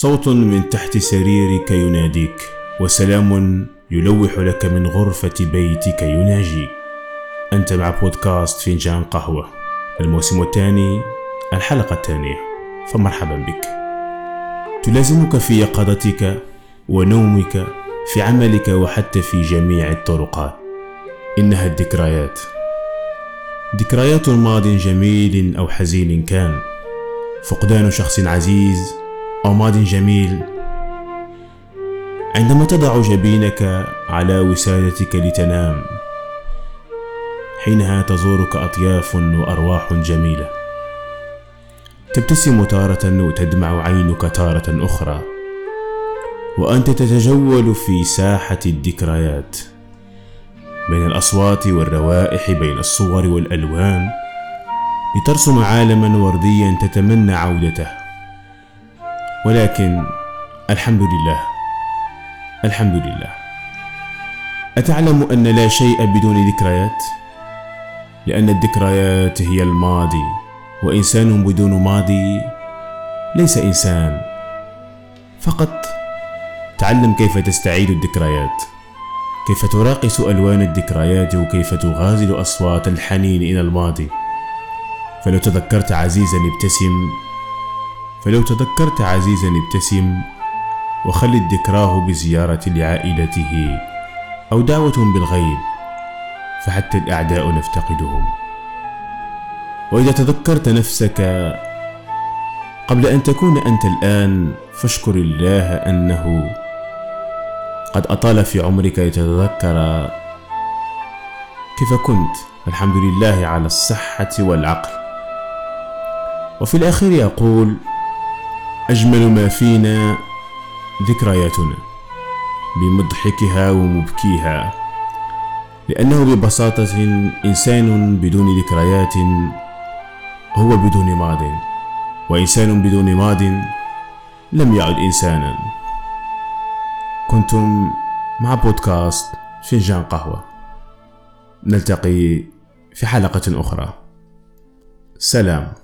صوت من تحت سريرك يناديك، وسلام يلوح لك من غرفة بيتك يناجيك. أنت مع بودكاست فنجان قهوة، الموسم الثاني، الحلقة الثانية، فمرحبا بك. تلازمك في يقظتك ونومك، في عملك، وحتى في جميع الطرقات. إنها الذكريات، ذكريات ماضٍ جميل أو حزين كان، فقدان شخص عزيز أو ماضٍ جميل. عندما تضع جبينك على وسادتك لتنام، حينها تزورك أطياف وأرواح جميلة، تبتسم تارة وتدمع عينك تارة أخرى، وأنت تتجول في ساحة الذكريات، بين الأصوات والروائح، بين الصور والألوان، لترسم عالما ورديا تتمنى عودته. ولكن الحمد لله، أتعلم أن لا شيء بدون ذكريات؟ لأن الذكريات هي الماضي، وإنسان بدون ماضي ليس إنسان. فقط تعلم كيف تستعيد الذكريات، كيف تراقص ألوان الذكريات، وكيف تغازل أصوات الحنين إلى الماضي. فلو تذكرت عزيزا ابتسم وخلد ذكراه بزيارة لعائلته أو دعوة بالغيب، فحتى الأعداء نفتقدهم. وإذا تذكرت نفسك قبل أن تكون أنت الآن، فاشكر الله أنه قد أطال في عمرك لتتذكر كيف كنت. الحمد لله على الصحة والعقل. وفي الأخير يقول: أجمل ما فينا ذكرياتنا، بمضحكها ومبكيها، لأنه ببساطة إنسان بدون ذكريات هو بدون ماضٍ، وإنسان بدون ماضٍ لم يعد إنسانا. كنتم مع بودكاست فنجان قهوة، نلتقي في حلقة أخرى. سلام.